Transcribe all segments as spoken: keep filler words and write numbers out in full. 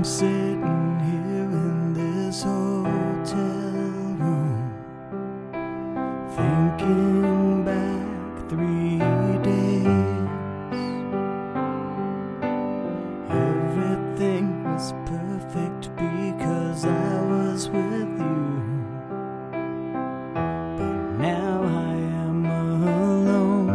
I'm sitting here in this hotel room, thinking back three days. Everything was perfect because I was with you, but now I am alone.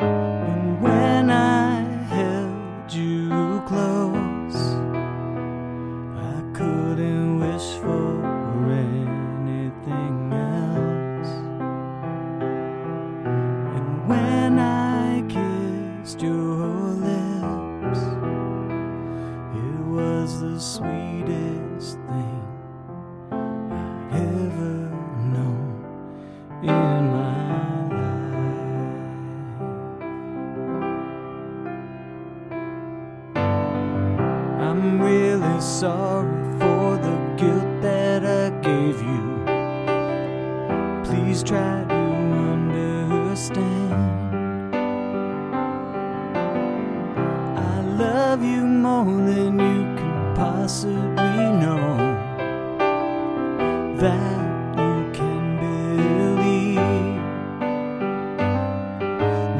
And when I held you close, I couldn't wish for anything else. And when I kissed your lips, it was the sweetest thing I'd ever known in my I'm really sorry for the guilt that I gave you. Please try to understand. I love you more than you can possibly know, that you can believe.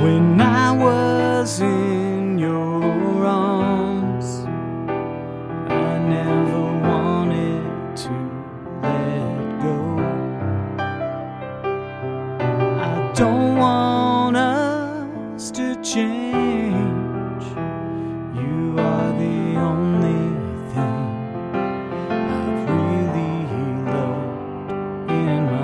When I was in your arms, never wanted to let go. I don't want us to change. You are the only thing I've really loved in my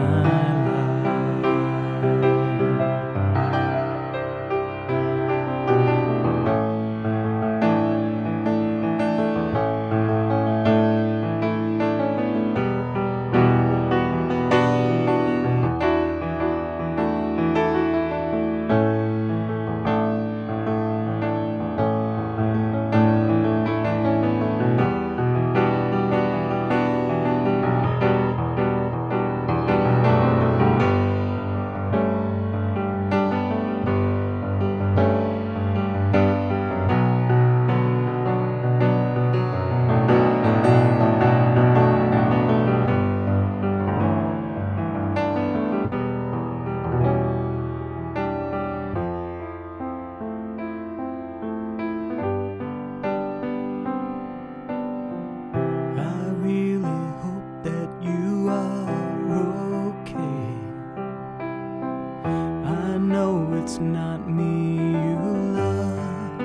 It's not me you love.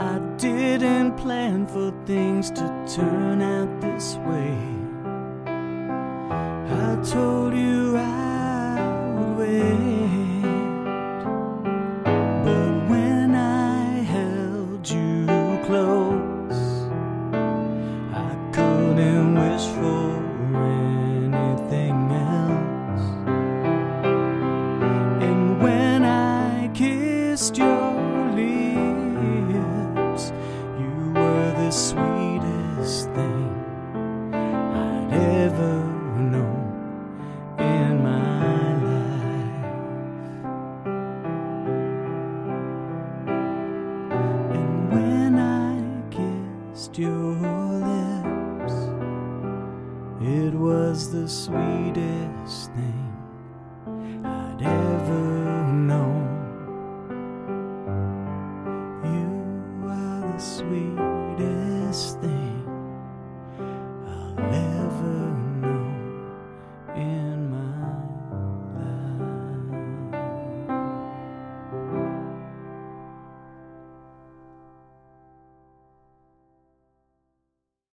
I didn't plan for things to turn out this way. I told you I would wait, but when I held you close, I couldn't wish for anything else. Your lips, you were the sweetest thing I'd ever known in my life. And when I kissed your lips, it was the sweetest thing I'd ever known.